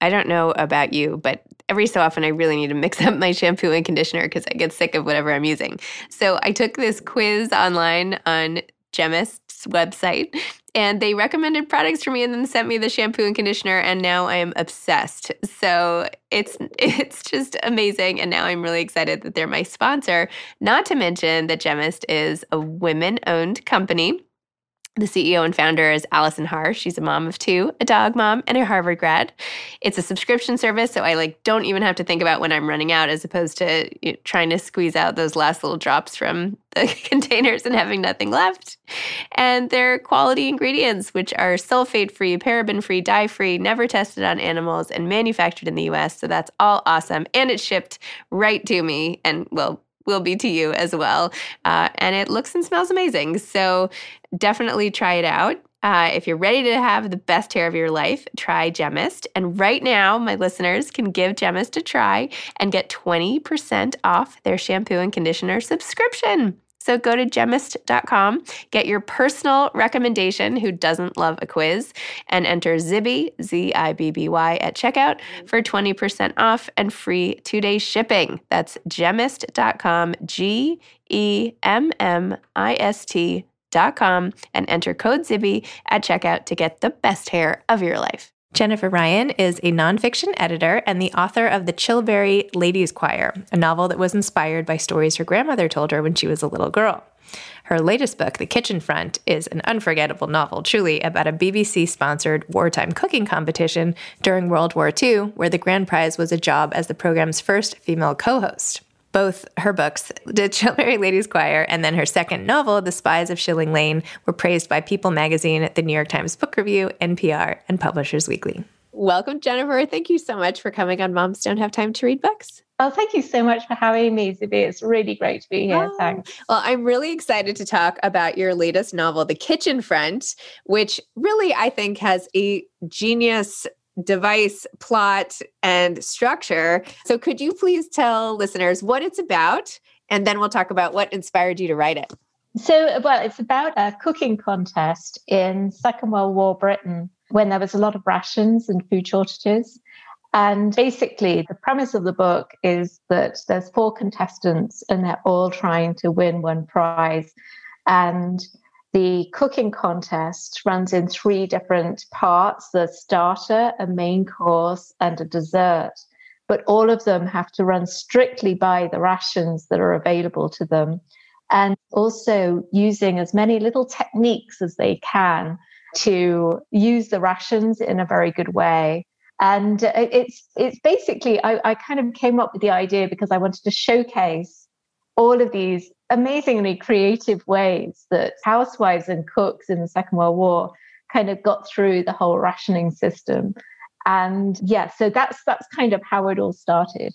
I don't know about you, but every so often I really need to mix up my shampoo and conditioner because I get sick of whatever I'm using. So I took this quiz online on Gemist's website, and they recommended products for me and then sent me the shampoo and conditioner, and now I am obsessed. So it's just amazing, and now I'm really excited that they're my sponsor, not to mention that Gemist is a women-owned company. The CEO and founder is Allison Har. She's a mom of 2, a dog mom, and a Harvard grad. It's a subscription service, so I don't even have to think about when I'm running out, as opposed to trying to squeeze out those last little drops from the containers and having nothing left. And they're quality ingredients, which are sulfate-free, paraben-free, dye-free, never tested on animals, and manufactured in the U.S., so that's all awesome. And it's shipped right to me, and will be to you as well. And it looks and smells amazing. So definitely try it out. If you're ready to have the best hair of your life, try Gemist. And right now, my listeners can give Gemist a try and get 20% off their shampoo and conditioner subscription. So go to Gemist.com, get your personal recommendation, who doesn't love a quiz, and enter Zibby, Zibby, at checkout for 20% off and free 2-day shipping. That's Gemist.com, Gemmist.com, and enter code Zibby at checkout to get the best hair of your life. Jennifer Ryan is a nonfiction editor and the author of The Chilbury Ladies' Choir, a novel that was inspired by stories her grandmother told her when she was a little girl. Her latest book, The Kitchen Front, is an unforgettable novel, truly, about a BBC-sponsored wartime cooking competition during World War II, where the grand prize was a job as the program's first female co-host. Both her books, The Chilbury Ladies' Choir, and then her second novel, The Spies of Shilling Lane, were praised by People magazine, the New York Times Book Review, NPR, and Publishers Weekly. Welcome, Jennifer. Thank you so much for coming on Moms Don't Have Time to Read Books. Oh, thank you so much for having me, Zibby. It's really great to be here. Oh. Thanks. Well, I'm really excited to talk about your latest novel, The Kitchen Front, which really, I think, has a genius device, plot, and structure. So could you please tell listeners what it's about? And then we'll talk about what inspired you to write it. So, well, it's about a cooking contest in Second World War Britain, when there was a lot of rations and food shortages. And basically, the premise of the book is that there's four contestants and they're all trying to win one prize. And the cooking contest runs in three different parts: the starter, a main course, and a dessert. But all of them have to run strictly by the rations that are available to them, and also using as many little techniques as they can to use the rations in a very good way. And it's basically, I kind of came up with the idea because I wanted to showcase all of these amazingly creative ways that housewives and cooks in the Second World War kind of got through the whole rationing system. And yeah, so that's kind of how it all started.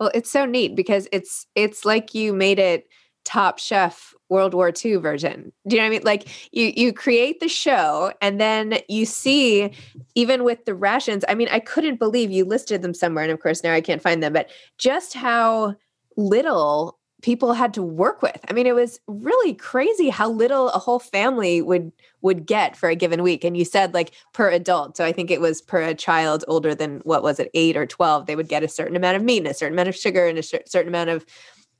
Well, it's so neat because it's like you made it Top Chef World War II version. Do you know what I mean? Like you create the show and then you see, even with the rations, I mean, I couldn't believe you listed them somewhere. And of course, now I can't find them, but just how little people had to work with. I mean, it was really crazy how little a whole family would get for a given week. And you said like per adult. So I think it was per a child older than, what was it, 8 or 12, they would get a certain amount of meat and a certain amount of sugar and a certain amount of,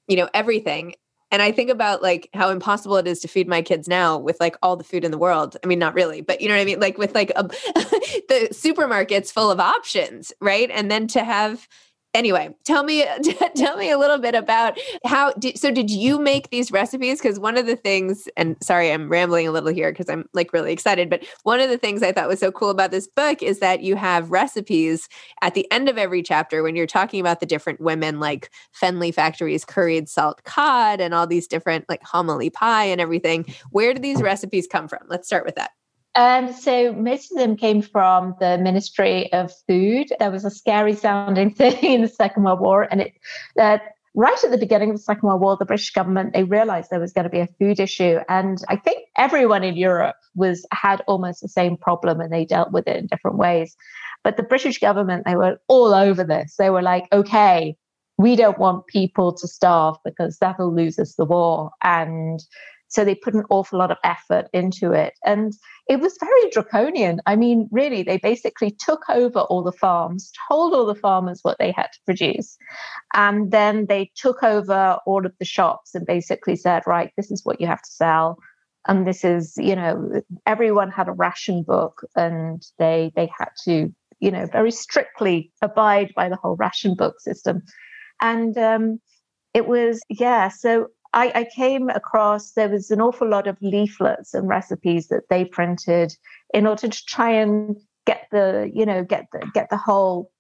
you know, everything. And I think about like how impossible it is to feed my kids now with like all the food in the world. I mean, not really, but you know what I mean? Like with like the supermarkets full of options, right? And then to have, anyway, tell me a little bit about did you make these recipes? Because one of the things, and sorry, I'm rambling a little here because I'm like really excited, but one of the things I thought was so cool about this book is that you have recipes at the end of every chapter when you're talking about the different women, like Fenley Factory's curried salt cod and all these different like hominy pie and everything. Where do these recipes come from? Let's start with that. So most of them came from the Ministry of Food. There was a scary sounding thing in the Second World War. And right at the beginning of the Second World War, the British government, they realized there was going to be a food issue. And I think everyone in Europe had almost the same problem and they dealt with it in different ways. But the British government, they were all over this. They were like, okay, we don't want people to starve because that'll lose us the war. And so they put an awful lot of effort into it. And it was very draconian. I mean, really, they basically took over all the farms, told all the farmers what they had to produce. And then they took over all of the shops and basically said, right, this is what you have to sell. And this is, you know, everyone had a ration book and they had to, you know, very strictly abide by the whole ration book system. And it was, yeah, so I came across, there was an awful lot of leaflets and recipes that they printed in order to try and get the whole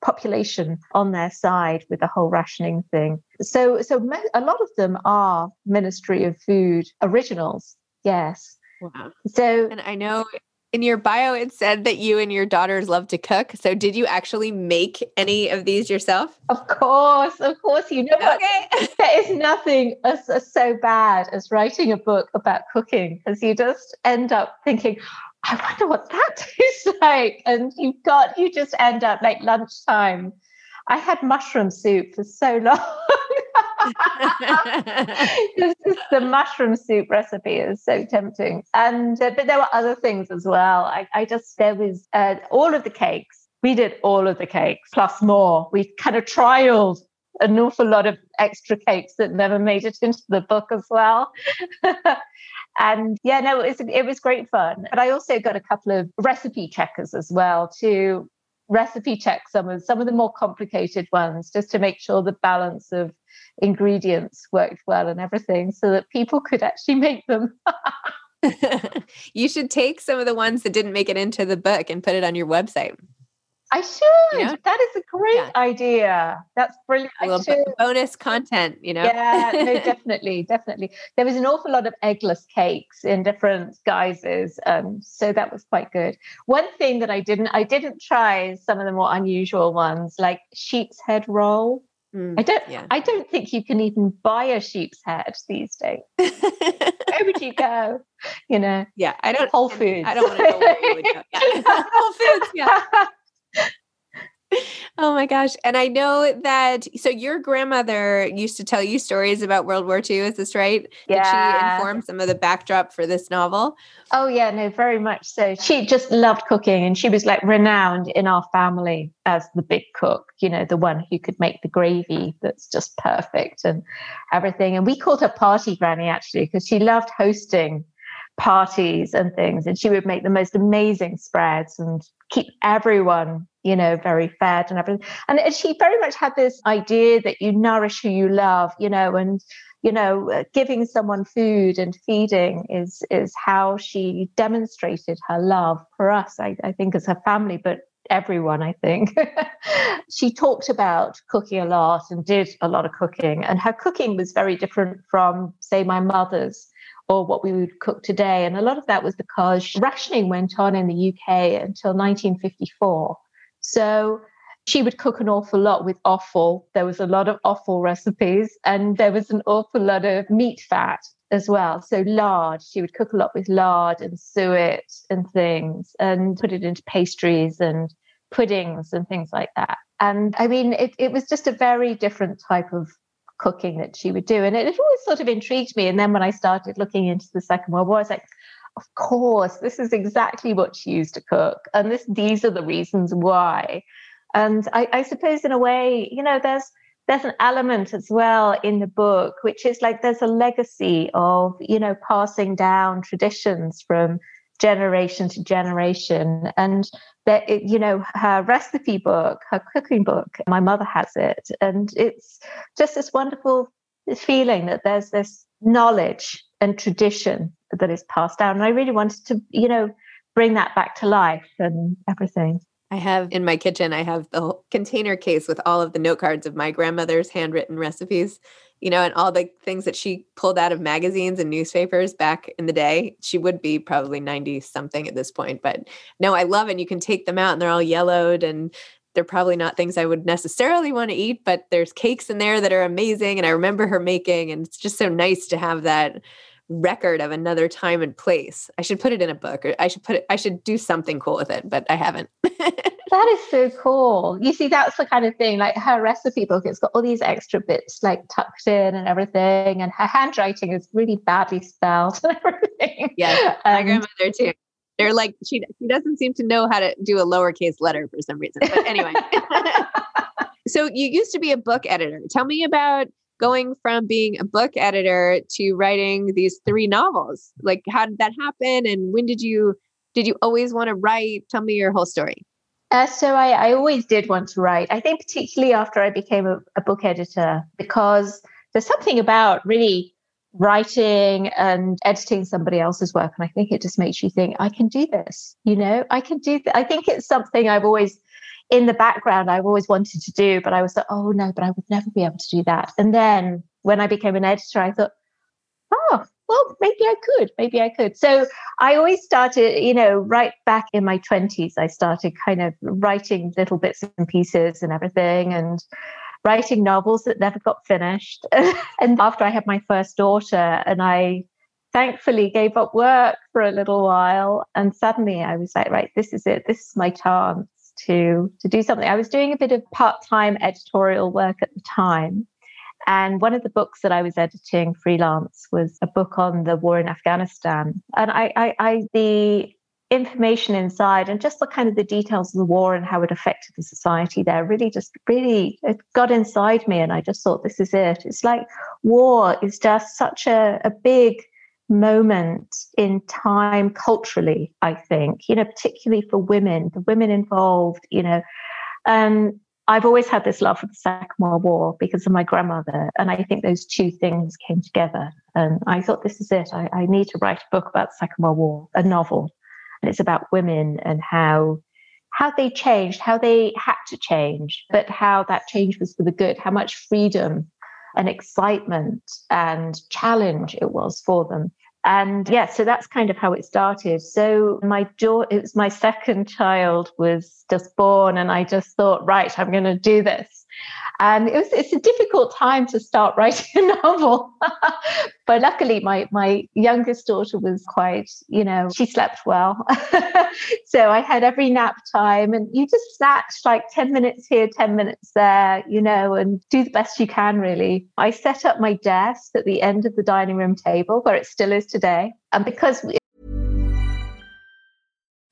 population on their side with the whole rationing thing. So a lot of them are Ministry of Food originals. Yes. Wow. So, and I know in your bio it said that you and your daughters love to cook. So did you actually make any of these yourself? Of course. You know what? Okay. There is nothing as so bad as writing a book about cooking, because you just end up thinking, I wonder what that tastes like. And you just end up like lunchtime. I had mushroom soup for so long. The mushroom soup recipe is so tempting. And but there were other things as well. There was all of the cakes. We did all of the cakes plus more. We kind of trialed an awful lot of extra cakes that never made it into the book as well. And yeah, no, it was great fun. But I also got a couple of recipe checkers as well to recipe check some of the more complicated ones, just to make sure the balance of ingredients worked well and everything, so that people could actually make them. You should take some of the ones that didn't make it into the book and put it on your website. I should. You know? That is a great idea. That's brilliant. A little bonus content, you know. Yeah, no, definitely. There was an awful lot of eggless cakes in different guises. So that was quite good. One thing that I didn't try some of the more unusual ones, like sheep's head roll. I don't think you can even buy a sheep's head these days. Where would you go? You know? Yeah, I don't. Whole Foods. I don't want to know where you would go. Yeah. Whole Foods. Yeah. Oh my gosh. And I know that, so your grandmother used to tell you stories about World War II, is this right? Yeah. Did she inform some of the backdrop for this novel? Oh yeah, no, very much so. She just loved cooking, and she was like renowned in our family as the big cook, you know, the one who could make the gravy that's just perfect and everything. And we called her Party Granny actually, because she loved hosting parties and things. And she would make the most amazing spreads and keep everyone, you know, very fed and everything. And she very much had this idea that you nourish who you love, you know, and, you know, giving someone food and feeding is how she demonstrated her love for us, I think, as her family, but everyone, I think. She talked about cooking a lot and did a lot of cooking. And her cooking was very different from, say, my mother's, or what we would cook today. And a lot of that was because rationing went on in the UK until 1954. So she would cook an awful lot with offal. There was a lot of offal recipes, and there was an awful lot of meat fat as well. So lard, she would cook a lot with lard and suet and things, and put it into pastries and puddings and things like that. And I mean, it was just a very different type of cooking that she would do. And it always sort of intrigued me. And then when I started looking into the Second World War, I was like, of course, this is exactly what she used to cook. And these are the reasons why. And I suppose in a way, you know, there's an element as well in the book, which is like there's a legacy of, you know, passing down traditions from generation to generation. And that, you know, her recipe book, her cooking book, my mother has it. And it's just this wonderful feeling that there's this knowledge and tradition that is passed down. And I really wanted to, you know, bring that back to life and everything. I have in my kitchen, I have the whole container case with all of the note cards of my grandmother's handwritten recipes, you know, and all the things that she pulled out of magazines and newspapers back in the day. She would be probably 90 something at this point, but no, I love it. And you can take them out and they're all yellowed, and they're probably not things I would necessarily want to eat, but there's cakes in there that are amazing. And I remember her making, and it's just so nice to have that record of another time and place. I should put it in a book, or I should do something cool with it, but I haven't. That is so cool. You see, that's the kind of thing, like her recipe book, it's got all these extra bits like tucked in and everything. And her handwriting is really badly spelled and everything. Yeah. My grandmother too. They're like, she doesn't seem to know how to do a lowercase letter for some reason. But anyway. So you used to be a book editor. Tell me about going from being a book editor to writing these three novels. Like, how did that happen? And when did you always want to write? Tell me your whole story. So I always did want to write. I think particularly after I became a book editor, because there's something about really writing and editing somebody else's work. And I think it just makes you think, I can do this, you know, I can do that. I think it's something I've always, in the background, I've always wanted to do, but I was like, oh no, but I would never be able to do that. And then when I became an editor, I thought, oh, well, maybe I could. So I always started, you know, right back in my 20s, I started kind of writing little bits and pieces and everything, and writing novels that never got finished. And after I had my first daughter, and I thankfully gave up work for a little while, and suddenly I was like, right, this is it. This is my chance to do something. I was doing a bit of part-time editorial work at the time. And one of the books that I was editing freelance was a book on the war in Afghanistan. And I the information inside and just the kind of the details of the war and how it affected the society there really it got inside me. And I just thought, this is it. It's like war is just such a big moment in time culturally, I think, you know, particularly for women, the women involved, you know. I've always had this love for the Second World War because of my grandmother. And I think those two things came together. And I thought, this is it. I need to write a book about the Second World War, a novel. And it's about women and how how they changed, how they had to change, but how that change was for the good, how much freedom and excitement and challenge it was for them. And yeah, so that's kind of how it started. So my daughter, it was my second child, was just born, and I just thought, right, I'm going to do this. And it's a difficult time to start writing a novel. But luckily, my youngest daughter was quite, she slept well. So I had every nap time, and you just snatch like 10 minutes here, 10 minutes there, and do the best you can, really. I set up my desk at the end of the dining room table where it still is today. And because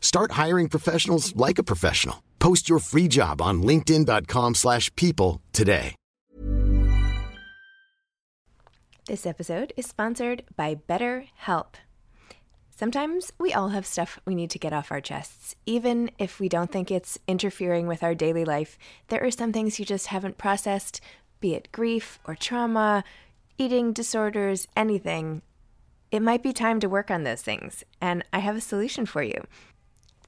Start hiring professionals like a professional. Post your free job on linkedin.com/people today. This episode is sponsored by BetterHelp. Sometimes we all have stuff we need to get off our chests. Even if we don't think it's interfering with our daily life, there are some things you just haven't processed, be it grief or trauma, eating disorders, anything. It might be time to work on those things, and I have a solution for you.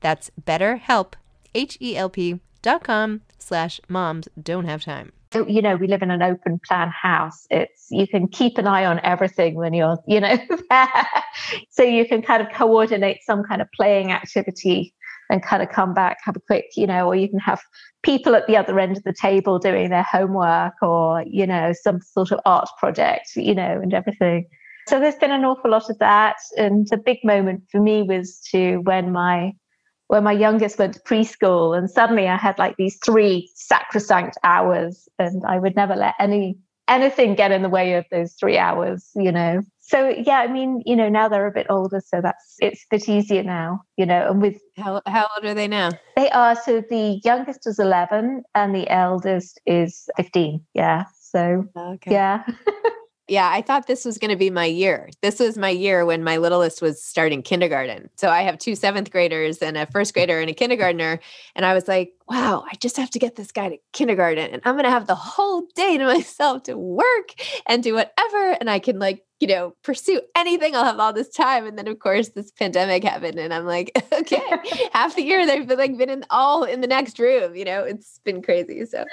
That's BetterHelp, HELP.com/MomsDon'tHaveTime. We live in an open plan house. You can keep an eye on everything when you're, there. So you can kind of coordinate some kind of playing activity and kind of come back, have a quick, or you can have people at the other end of the table doing their homework or, some sort of art project, and everything. So there's been an awful lot of that. And the big moment for me was when my youngest went to preschool, and suddenly I had like these 3 sacrosanct hours, and I would never let anything get in the way of those 3 hours, So, yeah, now they're a bit older, so it's a bit easier now, and with... How old are they now? They are, so the youngest is 11 and the eldest is 15, yeah. So, okay. Yeah. Yeah, I thought this was going to be my year. This was my year when my littlest was starting kindergarten. So I have 2 seventh graders and a first grader and a kindergartner. And I was like, wow, I just have to get this guy to kindergarten, and I'm going to have the whole day to myself to work and do whatever. And I can pursue anything. I'll have all this time. And then of course this pandemic happened, and I'm like, okay, half the year they've been in the next room, it's been crazy. So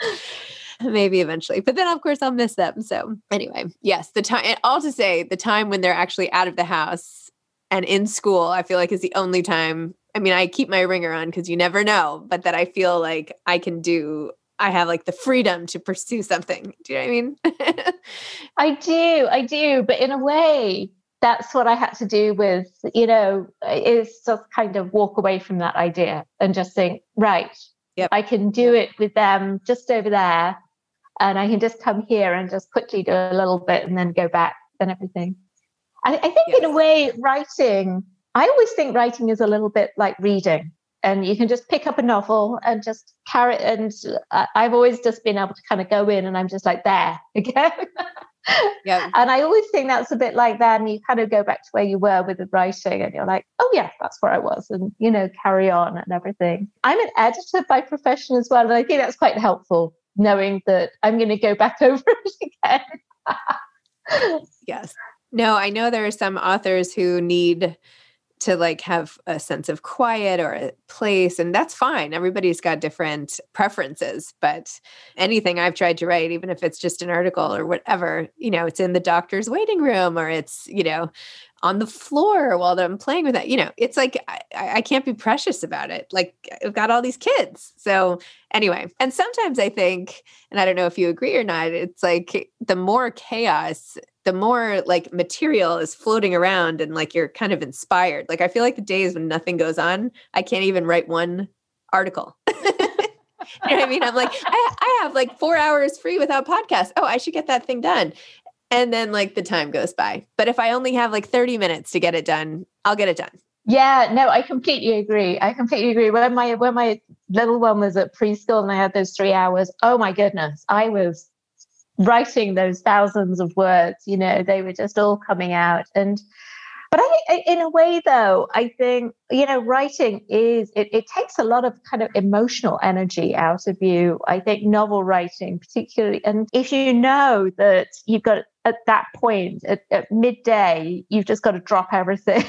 maybe eventually, but then of course I'll miss them. So anyway, yes, the time, and all to say the time when they're actually out of the house and in school, I feel like is the only time. I mean, I keep my ringer on because you never know, but that I feel like I have like the freedom to pursue something. Do you know what I mean? I do. But in a way, that's what I had to do with, is just kind of walk away from that idea and just think, right, yep, I can do it with them just over there. And I can just come here and just quickly do a little bit and then go back and everything. I think yes. in a way, writing, I always think writing is a little bit like reading, and you can just pick up a novel and just carry it. And I've always just been able to kind of go in and I'm just like, there again. Yeah. And I always think that's a bit like that. And you kind of go back to where you were with the writing and you're like, oh yeah, that's where I was. And, you know, carry on and everything. I'm an editor by profession as well. And I think that's quite helpful, knowing that I'm going to go back over it again. Yes. No, I know there are some authors who need to like have a sense of quiet or a place, and that's fine. Everybody's got different preferences, but anything I've tried to write, even if it's just an article or whatever, you know, it's in the doctor's waiting room or it's, you know, on the floor while I'm playing with that, you know, it's like, I can't be precious about it. Like I've got all these kids. So anyway, and sometimes I think, and I don't know if you agree or not, it's like the more chaos, the more like material is floating around and like, you're kind of inspired. Like, I feel like the days when nothing goes on, I can't even write one article. You know what I mean? I'm like, I have like 4 hours free without podcast. Oh, I should get that thing done. And then like the time goes by. But if I only have like 30 minutes to get it done, I'll get it done. Yeah, no, I completely agree. When my little one was at preschool and I had those 3 hours, oh my goodness, I was writing those thousands of words, you know, they were just all coming out. But in a way though, I think, you know, writing is, it takes a lot of kind of emotional energy out of you. I think novel writing particularly, and if you know that you've got at that point at midday, you've just got to drop everything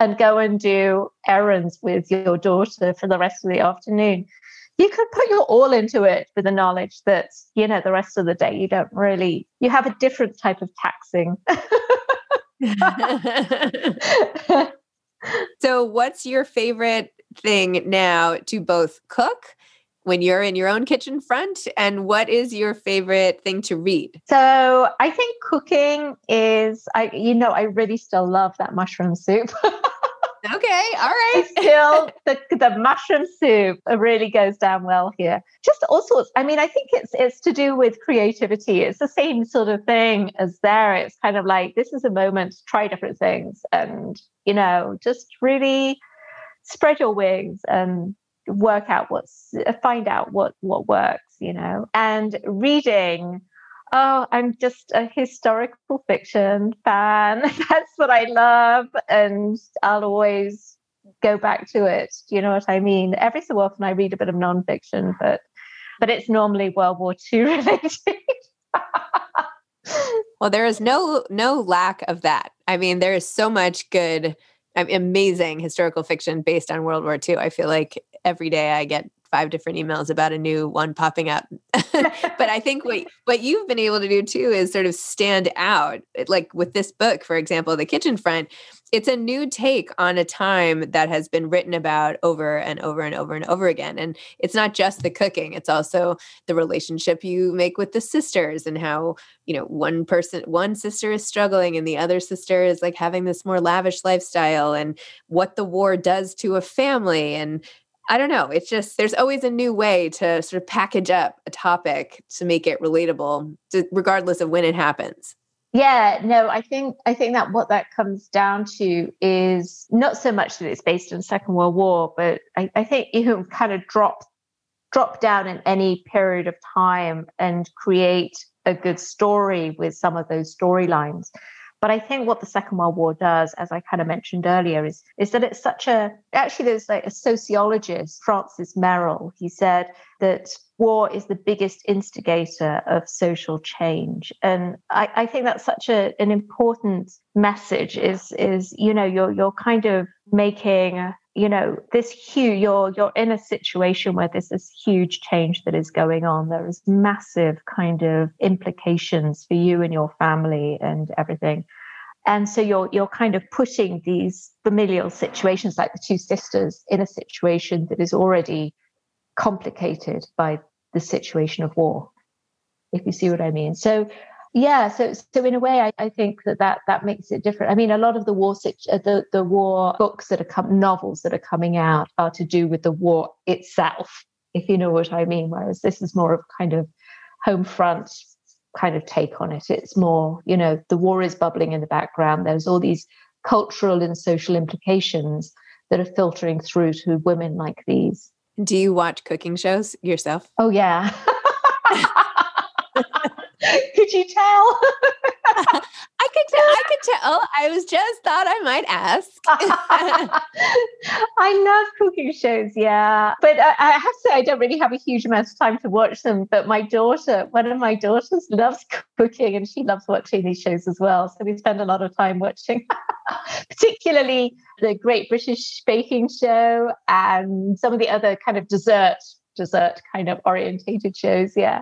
and go and do errands with your daughter for the rest of the afternoon, you can put your all into it with the knowledge that, you know, the rest of the day, you have a different type of taxing. So what's your favorite thing now to both cook when you're in your own kitchen front, and what is your favorite thing to read? So I think cooking is, I really still love that mushroom soup. Okay. All right. Still, the mushroom soup really goes down well here. Just all sorts. I mean, I think it's to do with creativity. It's the same sort of thing as there. It's kind of like, this is a moment to try different things and, you know, just really spread your wings and find out what works, you know, and reading. Oh, I'm just a historical fiction fan. That's what I love. And I'll always go back to it. Do you know what I mean? Every so often I read a bit of nonfiction, but it's normally World War II related. Well, there is no lack of that. I mean, there is so much good, amazing historical fiction based on World War II. I feel like every day I get 5 different emails about a new one popping up. But I think what you've been able to do too is sort of stand out. Like with this book, for example, The Kitchen Front, it's a new take on a time that has been written about over and over and over and over again. And it's not just the cooking, it's also the relationship you make with the sisters and how, you know, one sister is struggling and the other sister is like having this more lavish lifestyle, and what the war does to a family. And I don't know. It's just, there's always a new way to sort of package up a topic to make it relatable, regardless of when it happens. Yeah, no, I think that what that comes down to is not so much that it's based on Second World War, but I think you can kind of drop down in any period of time and create a good story with some of those storylines. But I think what the Second World War does, as I kind of mentioned earlier, is that it's such there's like a sociologist, Francis Merrill, he said that war is the biggest instigator of social change. And I think that's such an important message is, you know, you're kind of making, you know, this huge, you're in a situation where there's this huge change that is going on. There is massive kind of implications for you and your family and everything. And so you're kind of putting these familial situations like the two sisters in a situation that is already complicated by the situation of war, if you see what I mean. So yeah, so in a way, I think that makes it different. I mean, a lot of the war books novels that are coming out are to do with the war itself, if you know what I mean. Whereas this is more of kind of home front kind of take on it. It's more, you know, the war is bubbling in the background. There's all these cultural and social implications that are filtering through to women like these. Do you watch cooking shows yourself? Oh, yeah. Could you tell? I could tell. I was just thought I might ask. I love cooking shows, yeah. But I have to say, I don't really have a huge amount of time to watch them. But my daughter, one of my daughters, loves cooking and she loves watching these shows as well. So we spend a lot of time watching, particularly the Great British Baking Show and some of the other kind of dessert kind of orientated shows, yeah.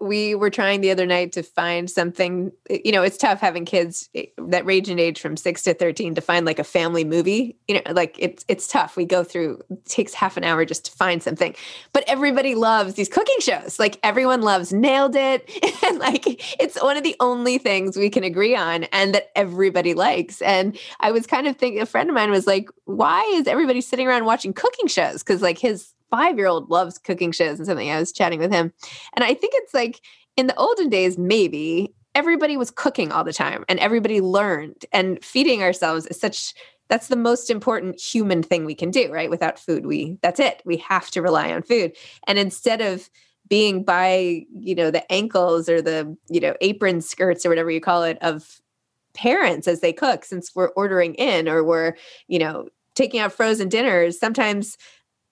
We were trying the other night to find something, you know, it's tough having kids that range in age from 6 to 13 to find like a family movie, you know, like it's tough. We go through, it takes half an hour just to find something, but everybody loves these cooking shows. Like everyone loves Nailed It. And like, it's one of the only things we can agree on and that everybody likes. And I was kind of thinking, a friend of mine was like, why is everybody sitting around watching cooking shows? Cause like his five-year-old loves cooking shows and something. I was chatting with him. And I think it's like in the olden days, maybe everybody was cooking all the time and everybody learned, and feeding ourselves is such, that's the most important human thing we can do, right? Without food, that's it. We have to rely on food. And instead of being by, you know, the ankles or the, you know, apron skirts or whatever you call it of parents as they cook, since we're ordering in or we're, you know, taking out frozen dinners, sometimes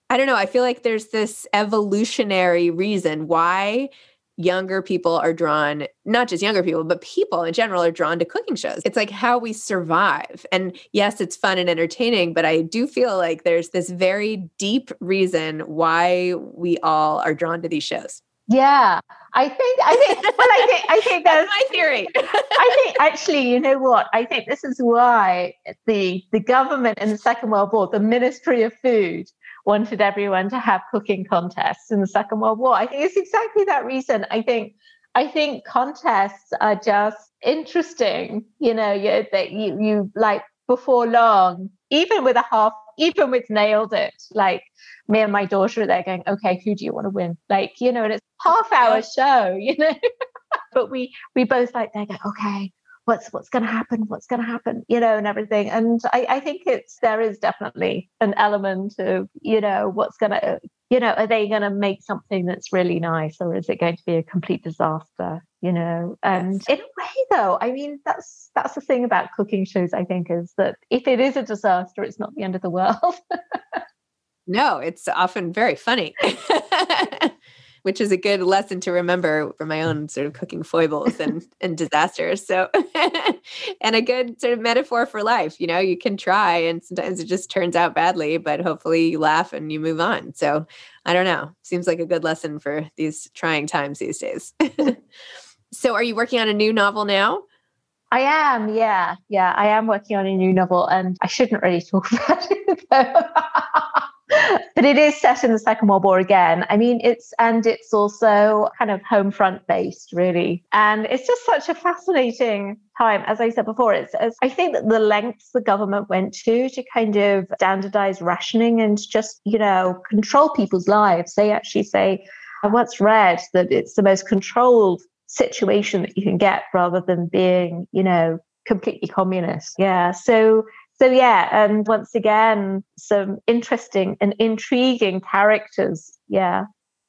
I don't know. I feel like there's this evolutionary reason why younger people are drawn, not just younger people, but people in general are drawn to cooking shows. It's like how we survive. And yes, it's fun and entertaining, but I do feel like there's this very deep reason why we all are drawn to these shows. Yeah, I think that's my theory. I think actually, you know what? I think this is why the government in the Second World War, the Ministry of Food, wanted everyone to have cooking contests in the Second World War. I think it's exactly that reason. I think contests are just interesting. You know, you like before long, even with Nailed It, like me and my daughter, they're going, okay, who do you want to win? Like, you know, and it's a half-hour show, you know. But we both like, they go, okay, what's going to happen? What's going to happen? You know, and everything. And I think there is definitely an element of, you know, what's going to, you know, are they going to make something that's really nice or is it going to be a complete disaster? You know, and in a way though, I mean, that's the thing about cooking shows, I think, is that if it is a disaster, it's not the end of the world. No, it's often very funny, which is a good lesson to remember for my own sort of cooking foibles and disasters. So, and a good sort of metaphor for life, you know, you can try and sometimes it just turns out badly, but hopefully you laugh and you move on. So I don't know, seems like a good lesson for these trying times these days. So are you working on a new novel now? I am, yeah. Yeah, I am working on a new novel and I shouldn't really talk about it though. But it is set in the Second World War again. I mean, it's also kind of home front based, really. And it's just such a fascinating time. As I said before, I think that the lengths the government went to kind of standardize rationing and just, you know, control people's lives. They actually say, I once read that it's the most controlled situation that you can get rather than being, you know, completely communist. Yeah. So yeah, and once again, some interesting and intriguing characters. Yeah.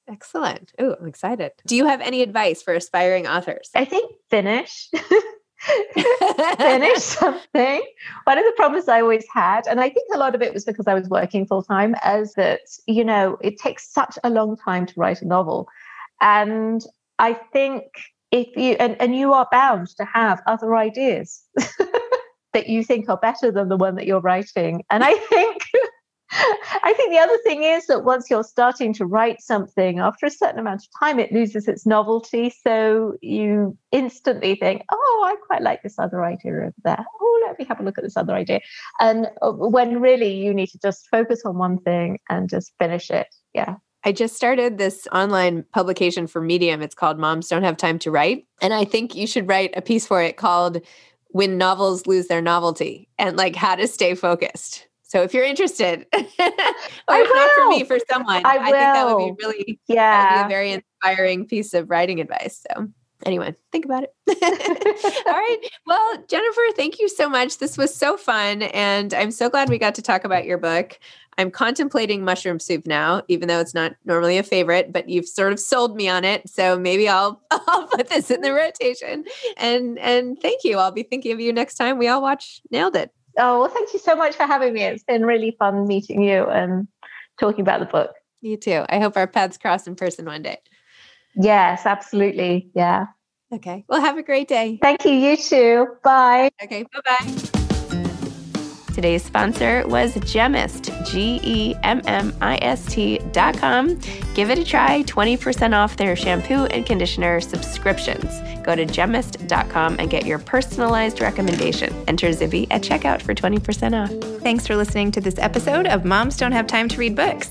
Excellent. Oh, I'm excited. Do you have any advice for aspiring authors? I think finish something. One of the problems I always had, and I think a lot of it was because I was working full time, is that, you know, it takes such a long time to write a novel. And I think if you, and you are bound to have other ideas that you think are better than the one that you're writing. And I think the other thing is that once you're starting to write something, after a certain amount of time, it loses its novelty. So you instantly think, oh, I quite like this other idea over there. Oh, let me have a look at this other idea. And when really you need to just focus on one thing and just finish it. Yeah. I just started this online publication for Medium. It's called Moms Don't Have Time to Write. And I think you should write a piece for it called When Novels Lose Their Novelty, and like how to stay focused. So if you're interested, or if not for me, for someone, I think that would be a very inspiring piece of writing advice. So Anyway, think about it. All right. Well, Jennifer, thank you so much. This was so fun. And I'm so glad we got to talk about your book. I'm contemplating mushroom soup now, even though it's not normally a favorite, but you've sort of sold me on it. So maybe I'll put this in the rotation. And thank you. I'll be thinking of you next time we all watch Nailed It. Oh, well, thank you so much for having me. It's been really fun meeting you and talking about the book. You too. I hope our paths cross in person one day. Yes, absolutely. Yeah. Okay. Well, have a great day. Thank you. You too. Bye. Okay. Bye-bye. Today's sponsor was Gemist, Gemmist.com. Give it a try. 20% off their shampoo and conditioner subscriptions. Go to Gemmist.com and get your personalized recommendation. Enter Zibby at checkout for 20% off. Thanks for listening to this episode of Moms Don't Have Time to Read Books.